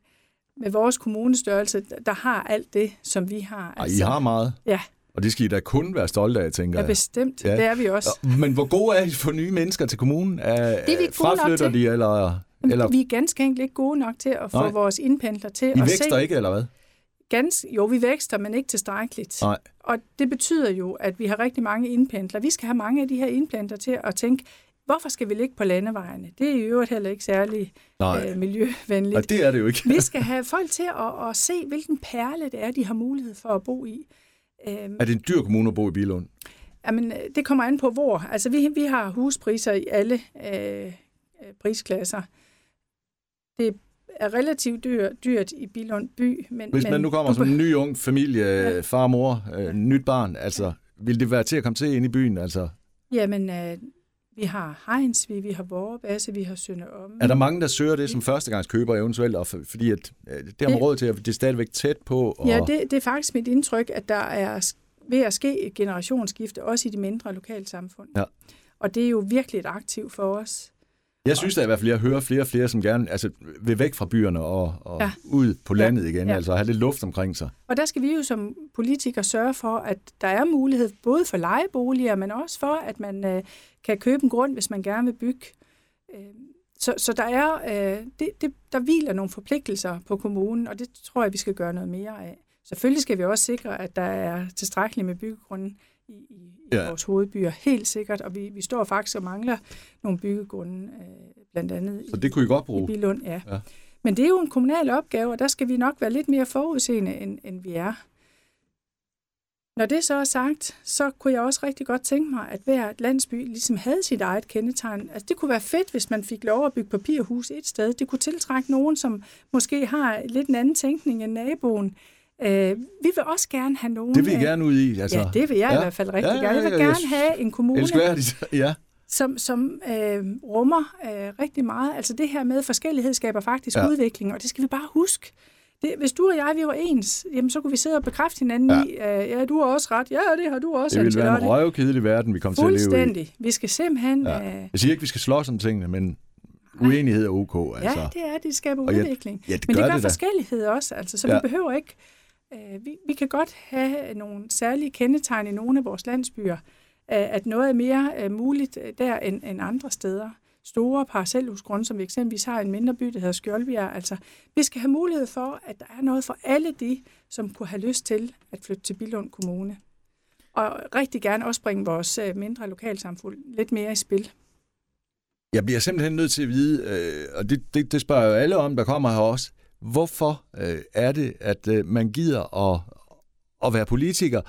med vores kommunestørrelse, der har alt det, som vi har. Altså, ej, I har meget. Ja. Og det skal I da kun være stolte af, tænker jeg. Ja, bestemt. Ja. Det er vi også. Men hvor gode er I for nye mennesker til kommunen? Er, det er vi ikke gode nok til. De, eller, eller? Vi er ganske enkelt ikke gode nok til at få Nej. vores indpendler til I at se. I vækster ikke, eller hvad? Gans, jo, vi vækster, men ikke tilstrækkeligt. Nej. Og det betyder jo, at vi har rigtig mange indpendler. Vi skal have mange af de her indpendler til at tænke, hvorfor skal vi ligge på landevejene? Det er i øvrigt heller ikke særlig øh, miljøvenligt. Nej, det er det jo ikke. Vi skal have folk til at, at se, hvilken perle det er, de har mulighed for at bo i. Øhm, er det en dyr kommune at bo i Billund? Jamen, det kommer an på hvor. Altså, vi, vi har huspriser i alle øh, prisklasser. Det er relativt dyr, dyrt i Billund by. Men, Hvis man men, nu kommer du, som en ny ung familie, ja. far og mor, øh, nyt barn, altså, vil det være til at komme til ind i byen? Altså? Jamen, øh, vi har Heinsvig, vi har Vorrebasse, vi har Sønderomme. Er der mange, der søger det som førstegangskøber eventuelt, og fordi at, det har man råd til, at det er stadigvæk tæt på? Og... Ja, det, det er faktisk mit indtryk, at der er ved at ske et generationsskifte, også i de mindre lokalsamfund. Ja. Og det er jo virkelig et aktiv for os. Jeg synes da i hvert fald, at jeg hører flere og flere, som gerne altså, vil væk fra byerne og, og ja. ud på landet igen, ja. altså have lidt luft omkring sig. Og der skal vi jo som politikere sørge for, at der er mulighed både for lejeboliger, men også for, at man øh, kan købe en grund, hvis man gerne vil bygge. Øh, så, så der er, øh, det, det, der hviler nogle forpligtelser på kommunen, og det tror jeg, vi skal gøre noget mere af. Selvfølgelig skal vi også sikre, at der er tilstrækkeligt med byggegrunden i, i ja. vores hovedbyer, helt sikkert, og vi, vi står faktisk og mangler nogle byggegrunde, øh, blandt andet så det i, kunne I godt bruge. i Billund. Ja. Ja. Men det er jo en kommunal opgave, og der skal vi nok være lidt mere forudseende, end, end vi er. Når det så er sagt, så kunne jeg også rigtig godt tænke mig, at hver landsby ligesom havde sit eget kendetegn. Altså, det kunne være fedt, hvis man fik lov at bygge papirhus et sted. Det kunne tiltrække nogen, som måske har lidt en anden tænkning end naboen. Øh, vi vil også gerne have nogen... Det vil jeg gerne ud i. Altså. Ja, det vil jeg ja. i hvert fald rigtig ja, ja, ja, ja, ja. gerne. Jeg vil gerne have en kommune, ja. som, som øh, rummer øh, rigtig meget. Altså det her med forskellighed skaber faktisk ja. udvikling, og det skal vi bare huske. Det, hvis du og jeg, vi var ens, jamen, så kunne vi sidde og bekræfte hinanden ja. i, øh, ja, du har også ret, ja, det har du også. Det ville være en røvkedelig verden, vi kom til at leve i. Fuldstændig. Vi skal simpelthen... Ja. Øh... Jeg siger ikke, vi skal slås om tingene, men... Uenighed er ok, altså. Ja, det er, det skaber og udvikling. Jeg, ja, det Men det gør det forskellighed også, altså, så ja. vi behøver ikke... Øh, vi, vi kan godt have nogle særlige kendetegn i nogle af vores landsbyer, øh, at noget er mere øh, muligt der end, end andre steder. Store parcelhusgrunde, som vi eksempelvis har i en mindre by, der hedder Skjoldbjerg. Altså, vi skal have mulighed for, at der er noget for alle de, som kunne have lyst til at flytte til Billund Kommune. Og rigtig gerne også bringe vores øh, mindre lokalsamfund lidt mere i spil. Jeg bliver simpelthen nødt til at vide, øh, og det, det, det spørger jo alle om, der kommer her også, hvorfor øh, er det, at øh, man gider at, at være politiker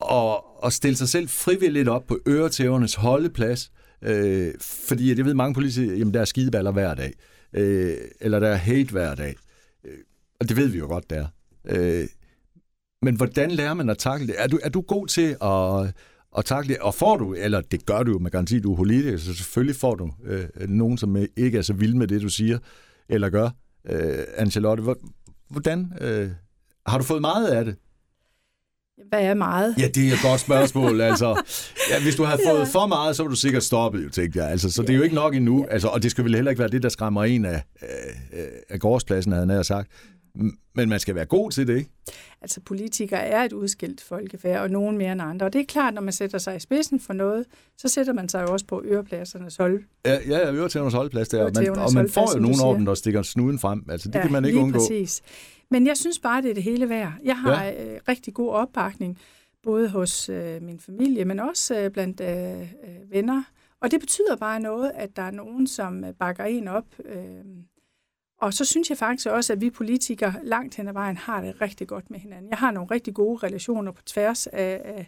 og, og stille sig selv frivilligt op på øretævernes holdeplads, øh, fordi jeg ved mange politikere, jamen der er skideballer hver dag, øh, eller der er hate hver dag, øh, og det ved vi jo godt, der. Øh, men hvordan lærer man at takle det? Er du, er du god til at... Og takle det, og får du, eller det gør du jo med garanti, du er politiker, så selvfølgelig får du øh, nogen, som ikke er så vild med det, du siger, eller gør. Øh, Anne Charlotte, hvordan øh, har du fået meget af det? Hvad er meget? Ja, det er et godt spørgsmål, altså. Ja, hvis du har fået ja. for meget, så er du sikkert stoppet, jo, tænkte jeg. Altså, så det er jo ikke nok endnu, altså, og det skal vel heller ikke være det, der skræmmer en af, øh, af gårdspladsen, havde jeg sagt. Men man skal være god til det, ikke? Altså, politikere er et udskilt folkefærd, og nogen mere end andre. Og det er klart, når man sætter sig i spidsen for noget, så sætter man sig jo også på ørepladsernes hold. Ja, ja, øretævernes holdplads der, og man, og man får jo nogen orden, der stikker snuden frem. Altså, det ja, kan man ikke undgå. Præcis. Men jeg synes bare, det er det hele værd. Jeg har ja. øh, rigtig god opbakning, både hos øh, min familie, men også øh, blandt øh, venner Og det betyder bare noget, at der er nogen, som bakker en op. Øh, og så synes jeg faktisk også, at vi politikere langt hen ad vejen har det rigtig godt med hinanden. Jeg har nogle rigtig gode relationer på tværs af, af,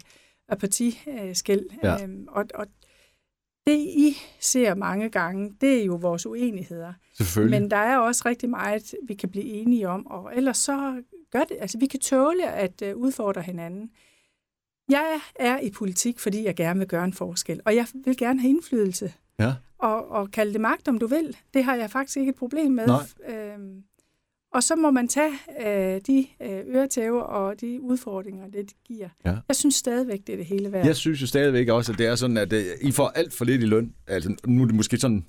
af partiskæl. Ja. Øh, og, og det, I ser mange gange, det er jo vores uenigheder. Men der er også rigtig meget, vi kan blive enige om. Og ellers så gør det, altså vi kan tåle at udfordre hinanden. Jeg er i politik, fordi jeg gerne vil gøre en forskel, og jeg vil gerne have indflydelse. Ja. Og, og kalde det magt, om du vil. Det har jeg faktisk ikke et problem med. Øhm, og så må man tage øh, de øretæver og de udfordringer, det de giver. Ja. Jeg synes stadigvæk, det er det hele værd. Jeg synes jo stadigvæk også, at det er sådan, at øh, I får alt for lidt i løn. Altså, nu er det måske sådan...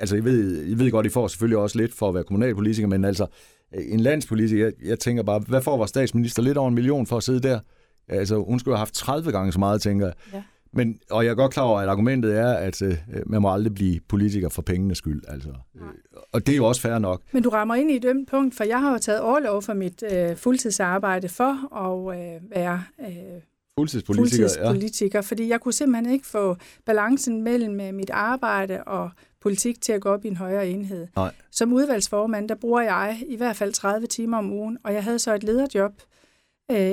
Altså, I ved, I ved godt, I får selvfølgelig også lidt for at være kommunalpolitiker, men altså, en landspolitiker, jeg, jeg tænker bare, hvad får vores statsminister? Lidt over en million for at sidde der. Altså, hun skulle have haft tredive gange så meget, tænker jeg. Ja. Men, og jeg er godt klar over, at argumentet er, at øh, man må aldrig blive politiker for pengenes skyld. Altså. Øh, og det er jo også fair nok. Men du rammer ind i et ømt punkt, for jeg har jo taget overlov for mit øh, fuldtidsarbejde for at øh, være øh, fuldtidspolitiker, fuldtidspolitiker ja. Fordi jeg kunne simpelthen ikke få balancen mellem mit arbejde og politik til at gå op i en højere enhed. Nej. Som udvalgsformand, der bruger jeg i hvert fald tredive timer om ugen, og jeg havde så et lederjob,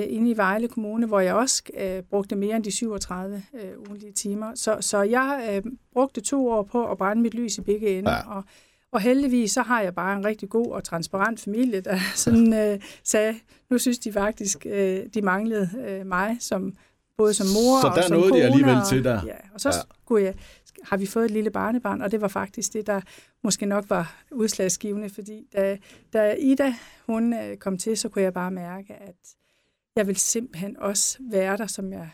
inde i Vejle Kommune, hvor jeg også øh, brugte mere end de syvogtredive øh, ugentlige timer. Så, så jeg øh, brugte to år på at brænde mit lys i begge ender. Ja. Og, og heldigvis så har jeg bare en rigtig god og transparent familie, der sådan øh, sagde, nu synes de faktisk, øh, de manglede øh, mig, som, både som mor så og som kone. Så der nåede de alligevel til der. Og, ja, og så ja. skulle jeg, har vi fået et lille barnebarn, og det var faktisk det, der måske nok var udslagsgivende, fordi da, da Ida hun øh, kom til, så kunne jeg bare mærke, at jeg vil simpelthen også være der, som jeg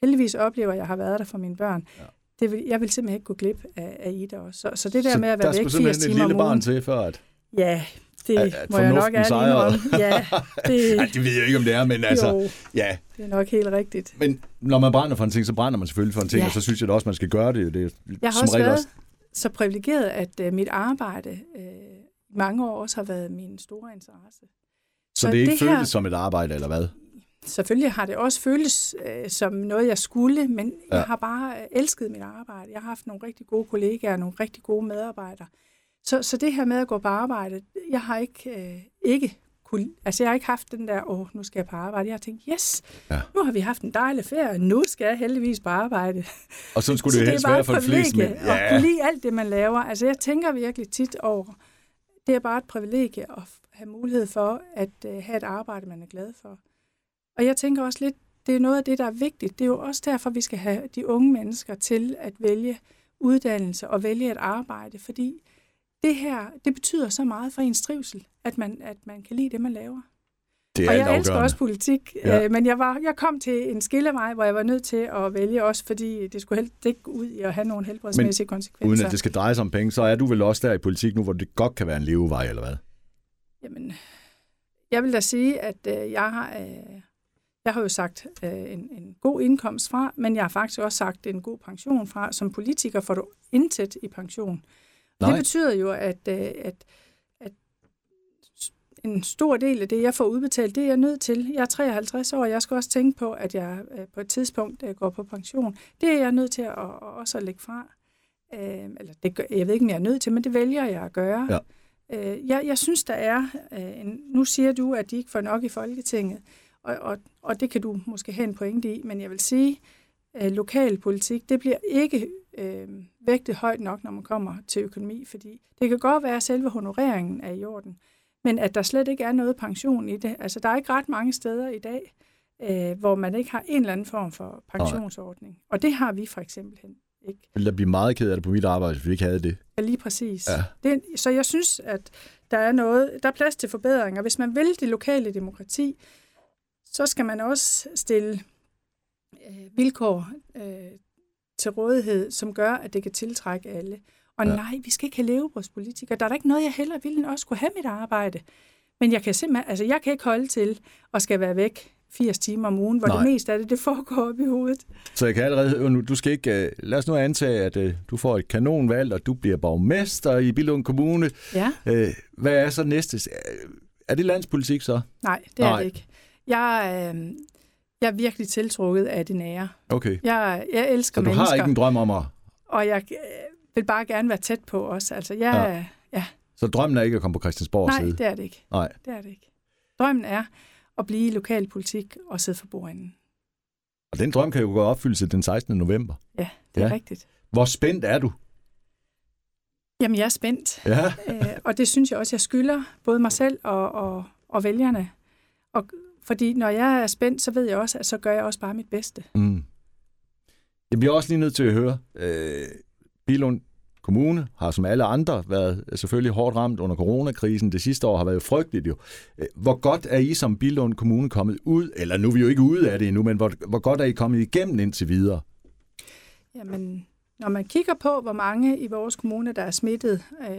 heldigvis oplever, at jeg har været der for mine børn. Ja. Det vil, jeg vil simpelthen ikke gå glip af, af Ida også. Så, så det der så med at være væk firs timer om ugen... Der skulle simpelthen et lille barn til før, at... Ja, det at, at må jeg nok ærlig om. Ja, det... ja, det ved jeg ikke, om det er, men altså... Jo, ja. Det er nok helt rigtigt. Men når man brænder for en ting, så brænder man selvfølgelig for en ting, ja. Og så synes jeg da også, man skal gøre det. Det er jeg har som også været også... så privilegeret, at uh, mit arbejde uh, mange år også har været min store interesse. Så, så det er ikke det føltes her... som et arbejde, eller hvad? Selvfølgelig har det også føltes øh, som noget, jeg skulle, men ja. jeg har bare øh, elsket mit arbejde. Jeg har haft nogle rigtig gode kollegaer, nogle rigtig gode medarbejdere. Så, så det her med at gå på arbejde, jeg har ikke, øh, ikke kunne, altså jeg har ikke haft den der, åh, nu skal jeg på arbejde. Jeg har tænkt, yes, ja. nu har vi haft en dejlig ferie, nu skal jeg heldigvis på arbejde. Og sådan skulle det, det helst være for de fleste. Så det er bare et privilegie, og kunne lide alt det, man laver. Altså jeg tænker virkelig tit over, det er bare et privilegie at have mulighed for at øh, have et arbejde, man er glad for. Og jeg tænker også lidt, det er noget af det, der er vigtigt. Det er jo også derfor, vi skal have de unge mennesker til at vælge uddannelse og vælge at arbejde, fordi det her, det betyder så meget for ens trivsel, at man, at man kan lide det, man laver. Det er og jeg elsker også politik, ja. øh, men jeg, var, jeg kom til en skillevej, hvor jeg var nødt til at vælge også, fordi det skulle helst ikke ud i at have nogle helbredsmæssige men, konsekvenser. Uden at det skal dreje sig om penge, så er du vel også der i politik nu, hvor det godt kan være en levevej, eller hvad? Jamen, jeg vil da sige, at øh, jeg har... Øh, Jeg har jo sagt øh, en, en god indkomst fra, men jeg har faktisk også sagt en god pension fra. Som politiker får du intet i pension. Nej. Det betyder jo, at, øh, at, at en stor del af det, jeg får udbetalt, det er jeg nødt til. Jeg er treoghalvtreds år, og jeg skal også tænke på, at jeg øh, på et tidspunkt øh, går på pension. Det er jeg nødt til at, at også at lægge fra. Øh, eller det gør, jeg ved ikke, om jeg er nødt til, men det vælger jeg at gøre. Ja. Øh, jeg, jeg synes, der er... Øh, en, nu siger du, at de ikke får nok i Folketinget. Og, og, og det kan du måske have en pointe i, men jeg vil sige, at lokal politik, det bliver ikke øh, vægtet højt nok, når man kommer til økonomi, fordi det kan godt være, at selve honoreringen er i orden, men at der slet ikke er noget pension i det. Altså, der er ikke ret mange steder i dag, øh, hvor man ikke har en eller anden form for pensionsordning. Nej. Og det har vi for eksempel ikke. Jeg ville da blive meget ked af det på mit arbejde, hvis vi ikke havde det. Ja, lige præcis. Ja. Det, så jeg synes, at der er noget, der er plads til forbedringer. Hvis man vil det lokale demokrati, så skal man også stille øh, vilkår øh, til rådighed, som gør, at det kan tiltrække alle. Og ja. nej, vi skal ikke have levebrødspolitikere. Der er da ikke noget, jeg hellere ville end også kunne have mit arbejde. Men jeg kan simpelthen, altså jeg kan ikke holde til at skal være væk firs timer om ugen, hvor nej. det meste af det, det foregår op i hovedet. Så jeg kan allerede, du skal ikke, lad os nu antage, at uh, du får et kanonvalg, og du bliver borgmester i Billund Kommune. Ja. Uh, hvad er så næstes? Er det landspolitik så? Nej, det nej. er det ikke. Jeg, øh, jeg er virkelig tiltrukket af det nære. Okay. Jeg, jeg elsker mennesker. Så du mennesker. Har ikke en drøm om at Og jeg vil bare gerne være tæt på også. Altså, jeg, ja. Ja. Så drømmen er ikke at komme på Christiansborgs side? Nej, det er det ikke. Nej, det er det ikke. Drømmen er at blive i lokalpolitik og sidde for bordenden. Og den drøm kan jo gå opfyldes den sekstende november. Ja, det er ja. rigtigt. Hvor spændt er du? Jamen, jeg er spændt. Ja. Æ, og det synes jeg også, jeg skylder både mig selv og, og, og vælgerne. Og, fordi når jeg er spændt, så ved jeg også, at så gør jeg også bare mit bedste. Mm. Jeg bliver også lige nødt til at høre. Øh, Billund Kommune har som alle andre været selvfølgelig hårdt ramt under coronakrisen. Det sidste år har været frygteligt jo. Hvor godt er I som Billund Kommune kommet ud, eller nu er vi jo ikke ude af det endnu, men hvor, hvor godt er I kommet igennem indtil videre? Jamen, når man kigger på, hvor mange i vores kommune, der er smittet, øh,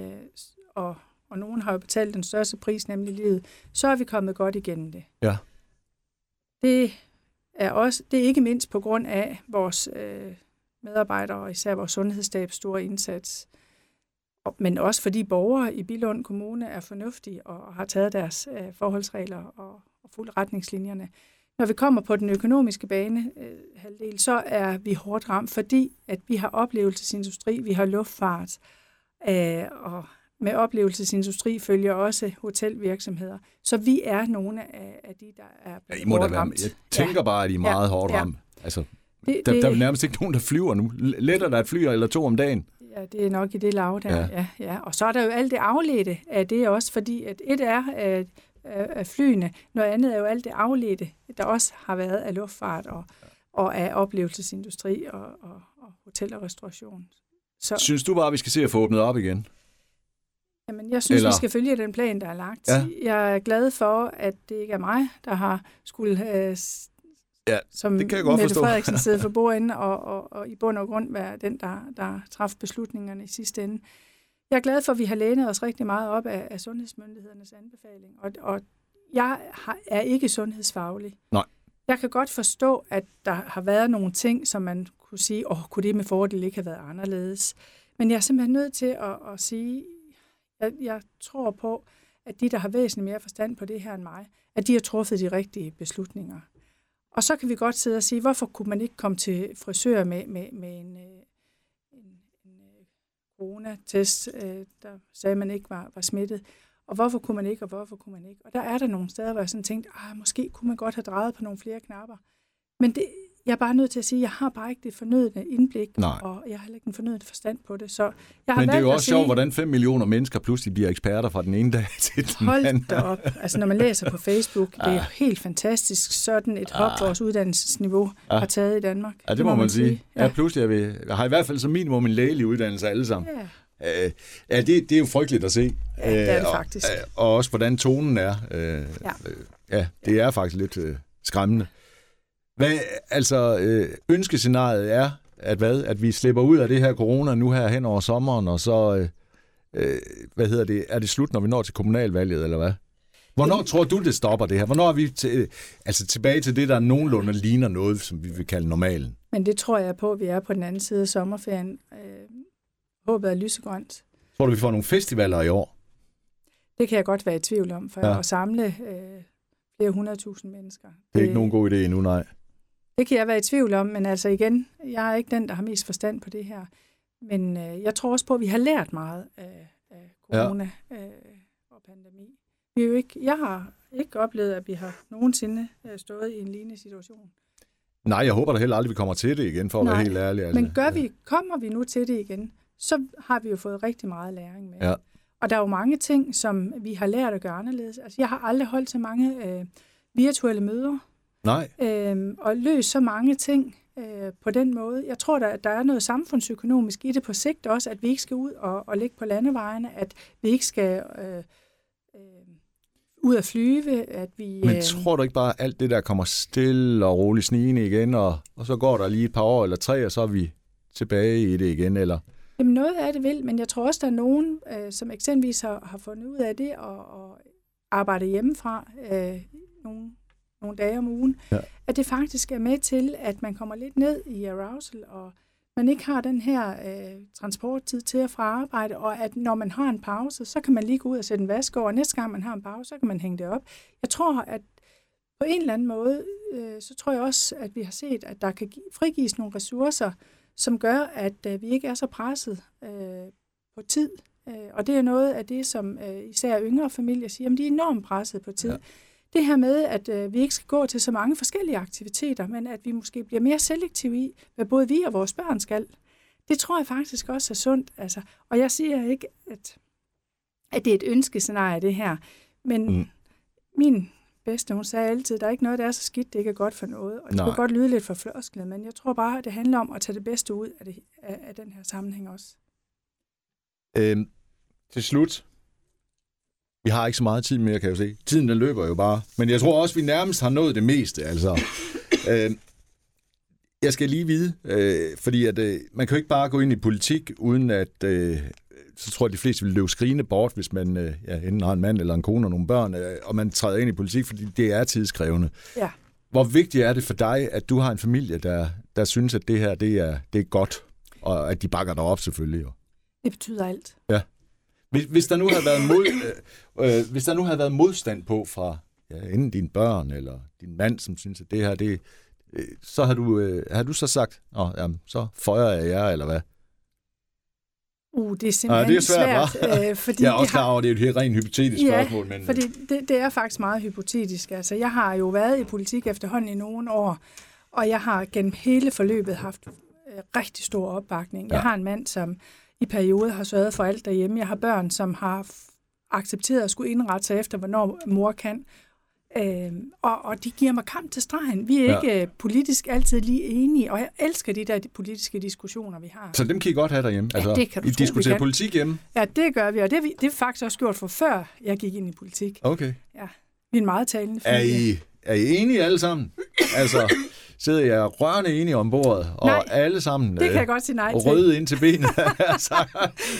og, og nogen har jo betalt den største pris, nemlig livet, så er vi kommet godt igennem det. Ja. Det er, også, det er ikke mindst på grund af vores... Øh, medarbejdere og især vores sundhedsstabs store indsats, men også fordi borgere i Billund Kommune er fornuftige og har taget deres forholdsregler og fulgt retningslinjerne. Når vi kommer på den økonomiske bane halvdel, så er vi hårdt ramt, fordi at vi har oplevelsesindustri, vi har luftfart, og med oplevelsesindustri følger også hotelvirksomheder. Så vi er nogle af de, der er ja, I må hårdt ramt. Være, jeg tænker ja. bare, at I er meget ja. hårdt ramt. Ja. Altså... Det, der, det, der er nærmest ikke nogen, der flyver nu. Letter der et fly eller to om dagen? Ja, det er nok i det lav der. Ja. Ja, ja. Og så er der jo alt det afledte af det også, fordi at et er af, af flyene, noget andet er jo alt det afledte, der også har været af luftfart og, og af oplevelsesindustri og, og, og hotel og restauration. Så, synes du bare, at vi skal se at få åbnet op igen? Jamen, jeg synes, eller... vi skal følge den plan, der er lagt. Ja. Jeg er glad for, at det ikke er mig, der har skulle... Øh, Ja, som det kan jeg godt Mette forstå. Frederiksen sidder for bordenden og, og, og i bund og grund være den, der, der træffede beslutningerne i sidste ende. Jeg er glad for, at vi har lænet os rigtig meget op af, af sundhedsmyndighedernes anbefaling, og, og jeg har, er ikke sundhedsfaglig. Nej. Jeg kan godt forstå, at der har været nogle ting, som man kunne sige, åh, kunne det med fordel ikke have været anderledes? Men jeg er simpelthen nødt til at, at sige, at jeg tror på, at de, der har væsentligt mere forstand på det her end mig, at de har truffet de rigtige beslutninger. Og så kan vi godt sidde og sige, hvorfor kunne man ikke komme til frisør med, med, med en, en, en coronatest, der sagde, man ikke var, var smittet. Og hvorfor kunne man ikke, og hvorfor kunne man ikke? Og der er der nogle steder, hvor jeg sådan tænkte, ah, måske kunne man godt have drejet på nogle flere knapper. Men det, jeg er bare nødt til at sige, jeg har bare ikke det fornødne indblik, nej, og jeg har heller ikke den fornødne forstand på det. Så jeg har Men det er jo også sige, sjovt, hvordan fem millioner mennesker pludselig bliver eksperter fra den ene dag til den hold anden. Hold da op. Altså, når man læser på Facebook, ah. det er jo helt fantastisk, sådan et hop, ah. vores uddannelsesniveau ah. har taget i Danmark. Ah, det, det må man, man sige. sige. Ja, pludselig er vi, jeg har i hvert fald som minimum en lægelig uddannelse alle sammen. Ja. Øh, ja, det, det er jo frygteligt at se. Ja, det er det faktisk. Og, og også, hvordan tonen er. Øh, ja. Øh, ja, det er faktisk lidt øh, skræmmende. Hvad, altså, øh, ønskescenariet er, at hvad? At vi slipper ud af det her corona nu her hen over sommeren, og så, øh, hvad hedder det, er det slut, når vi når til kommunalvalget, eller hvad? Hvornår tror du, det stopper det her? Hvornår er vi til, altså, tilbage til det, der nogenlunde ligner noget, som vi vil kalde normalen? Men det tror jeg på, vi er på den anden side af sommerferien. Øh, håbet er lysegrønt. Tror du, vi får nogle festivaler i år? Det kan jeg godt være i tvivl om, for ja. at samle øh, flere hundredtusind mennesker. Det er det, ikke nogen god idé endnu, nej. Det kan jeg være i tvivl om, men altså igen, jeg er ikke den, der har mest forstand på det her. Men øh, jeg tror også på, at vi har lært meget af, af corona ja. øh, og pandemi. Vi er jo ikke, jeg har ikke oplevet, at vi har nogensinde stået i en lignende situation. Nej, jeg håber da heller aldrig, vi kommer til det igen, for Nej, at være helt ærlig. Altså. Men gør vi, kommer vi nu til det igen, så har vi jo fået rigtig meget læring med. Ja. Og der er jo mange ting, som vi har lært at gøre anderledes. Altså, jeg har aldrig holdt så mange øh, virtuelle møder. Nej. Øhm, og løse så mange ting øh, på den måde. Jeg tror, der, der er noget samfundsøkonomisk i det på sigt også, at vi ikke skal ud og, og ligge på landevejene, at vi ikke skal øh, øh, ud at flyve, at vi... Øh... Men tror du ikke bare, at alt det der kommer stille og roligt snigende igen, og, og så går der lige et par år eller tre, og så er vi tilbage i det igen, eller... Jamen noget af det vil, men jeg tror også, der er nogen, øh, som eksempelvis har, har fundet ud af det, og, og arbejder hjemmefra øh, nogen... nogle dage om ugen, ja. at det faktisk er med til, at man kommer lidt ned i arousal, og man ikke har den her øh, transporttid til og fra arbejde, og at når man har en pause, så kan man lige gå ud og sætte en vask over, og næste gang man har en pause, så kan man hænge det op. Jeg tror, at på en eller anden måde, øh, så tror jeg også, at vi har set, at der kan frigives nogle ressourcer, som gør, at øh, vi ikke er så presset øh, på tid. Øh, og det er noget af det, som øh, især yngre familier siger, at de er enormt presset på tid. Ja. Det her med, at øh, vi ikke skal gå til så mange forskellige aktiviteter, men at vi måske bliver mere selektive i, hvad både vi og vores børn skal. Det tror jeg faktisk også er sundt. Altså. Og jeg siger ikke, at, at det er et ønskescenarie, det her. Men mm. min bedste, hun sagde altid, at der er ikke noget, der er så skidt, det ikke er godt for noget. Og det kunne godt lyde lidt for floskeligt, men jeg tror bare, at det handler om at tage det bedste ud af, det, af, af den her sammenhæng også. Øhm, til slut... Vi har ikke så meget tid mere, kan jeg se. Tiden den løber jo bare. Men jeg tror også, vi nærmest har nået det meste. Altså. øh, jeg skal lige vide, øh, fordi at, øh, man kan jo ikke bare gå ind i politik, uden at, øh, så tror jeg, de fleste vil løbe skrigende bort, hvis man øh, ja, enten har en mand eller en kone og nogle børn, øh, og man træder ind i politik, fordi det er tidskrævende. Ja. Hvor vigtigt er det for dig, at du har en familie, der, der synes, at det her det er, det er godt, og at de bakker dig op selvfølgelig? Det betyder alt. Ja. Hvis, hvis, der nu havde været mod, øh, øh, hvis der nu havde været modstand på fra ja, enten dine børn eller din mand, som synes, at det her, det, øh, så har du, øh, har du så sagt, Nå, jamen, så føjer jeg jer, eller hvad? Uh, det er simpelthen ah, det er svært. svært øh, fordi jeg er også klar over, det er et helt rent hypotetisk ja, spørgsmål. Men... fordi det, det er faktisk meget hypotetisk. Altså, jeg har jo været i politik efterhånden i nogle år, og jeg har gennem hele forløbet haft øh, rigtig stor opbakning. Ja. Jeg har en mand, som... i perioder har sørget for alt derhjemme. Jeg har børn, som har accepteret at skulle indrette sig efter, hvornår mor kan. Øh, og, og de giver mig kamp til stregen. Vi er ikke ja. politisk altid lige enige, og jeg elsker de der politiske diskussioner, vi har. Så dem kan I godt have derhjemme? Altså, ja, det kan du I tro, diskuterer politik hjemme? Ja, det gør vi, og det har vi, det er faktisk også gjort for før, jeg gik ind i politik. Okay. Ja, vi er en meget talende familie. Er I, er I enige alle sammen? Altså... sidder jeg rørende enige om bordet, og nej, alle sammen det kan jeg godt sige nej til. Røde ind til benet.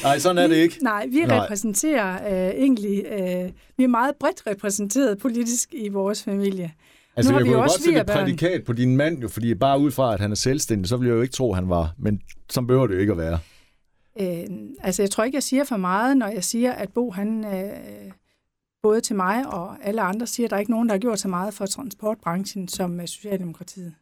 Nej, sådan er det ikke. Nej, vi nej. repræsenterer øh, egentlig, øh, vi er meget bredt repræsenteret politisk i vores familie. Altså, nu har jeg vi kunne jo godt sætte et prædikat på din mand, jo, fordi bare ud fra, at han er selvstændig, så ville jeg jo ikke tro, han var, men sådan behøver det jo ikke at være. Øh, altså, jeg tror ikke, jeg siger for meget, når jeg siger, at Bo, han... Øh, både til mig og alle andre siger, at der er ikke nogen, der har gjort så meget for transportbranchen som Socialdemokratiet.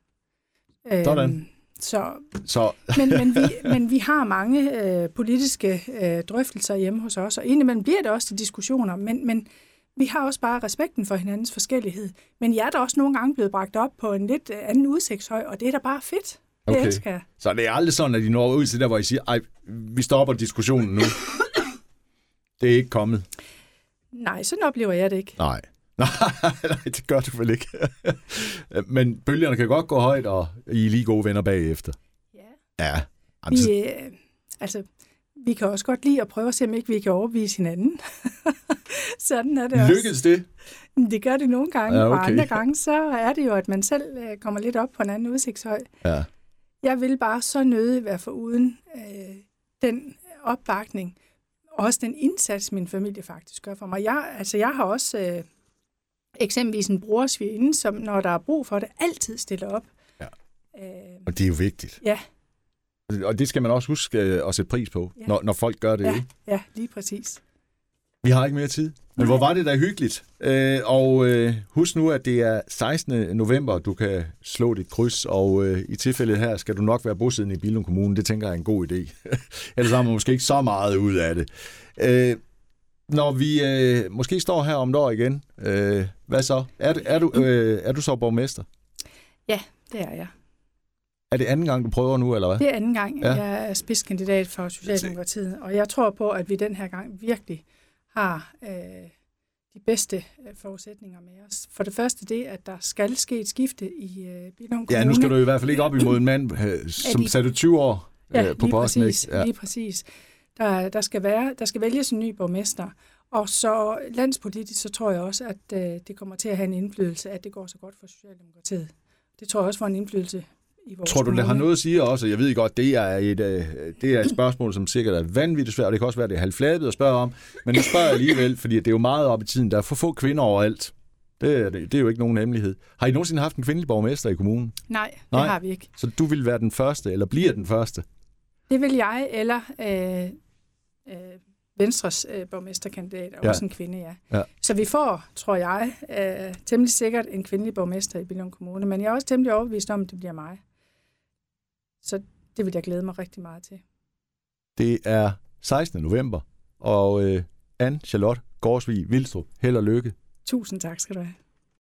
Sådan. Øhm, så, så. men, men, vi, men vi har mange øh, politiske øh, drøftelser hjemme hos os, og indimellem bliver det også til diskussioner, men, men vi har også bare respekten for hinandens forskellighed. Men jeg er da også nogle gange blevet bragt op på en lidt anden udsigtshøj, og det er da bare fedt. Det okay. elsker jeg. Så det er aldrig sådan, at I når ud til der, hvor I siger, ej, vi stopper diskussionen nu. Det er ikke kommet. Nej, sådan oplever jeg det ikke. Nej, nej, nej det gør du vel ikke. Men bølgerne kan godt gå højt, og I er lige gode venner bagefter. Ja. Ja. Vi, øh, altså, vi kan også godt lide at prøve at se, om ikke vi kan overbevise hinanden. Sådan er det også. Lykkes det? Det gør det nogle gange, ja, okay. Og andre gange, så er det jo, at man selv kommer lidt op på en anden udsigtshøj. Ja. Jeg vil bare så nødig være foruden øh, den opbakning, også den indsats, min familie faktisk gør for mig. Jeg, altså, jeg har også øh, eksempelvis en brorsvigerinde, som når der er brug for det, altid stiller op. Ja. Øh, og det er jo vigtigt. Ja. Og det skal man også huske øh, at sætte pris på, ja. når, når folk gør det. Ja, ikke? Ja, lige præcis. Vi har ikke mere tid. Men hvor var det da hyggeligt. Øh, og øh, husk nu, at det er sekstende november, du kan slå dit kryds, og øh, i tilfældet her skal du nok være bosiddende i Billund Kommune. Det tænker jeg er en god idé. Ellers har man måske ikke så meget ud af det. Øh, når vi øh, måske står her om et år igen, øh, hvad så? Er, er, du, øh, er du så borgmester? Ja, det er jeg. Er det anden gang, du prøver nu, eller hvad? Det er anden gang, ja. Jeg er spidskandidat for Socialdemokratiet, og jeg tror på, at vi den her gang virkelig har øh, de bedste øh, forudsætninger med os. For det første det, at der skal ske et skifte i øh, Billund Kommune. Ja, nu skal du i hvert fald ikke op imod en mand, øh, som de... satte tyve år øh, ja, på posten. Præcis, ja, lige præcis. Der, der, skal være, der skal vælges en ny borgmester. Og så landspolitisk, så tror jeg også, at øh, det kommer til at have en indflydelse, at det går så godt for Socialdemokratiet. Det tror jeg også får en indflydelse. Tror du, det har noget at sige også? Jeg ved godt, det er et, det er et spørgsmål, som sikkert er vanvittigt svært, og det kan også være, det er halvflabet at spørge om, men nu spørger jeg alligevel, fordi det er jo meget op i tiden, der er for få kvinder overalt. Det er, det er jo ikke nogen hemmelighed. Har I nogensinde haft en kvindelig borgmester i kommunen? Nej, det Nej? har vi ikke. Så du vil være den første, eller bliver den første? Det vil jeg, eller øh, øh, Venstres øh, borgmesterkandidat er ja. også en kvinde, ja. ja. Så vi får, tror jeg, øh, temmelig sikkert en kvindelig borgmester i Billund Kommune, men jeg er også temmelig overbevist om, at det bliver mig. Så det vil jeg glæde mig rigtig meget til. Det er sekstende november, og øh, Anne Charlotte Gaarsvig-Vilstrup, held og lykke. Tusind tak skal du have.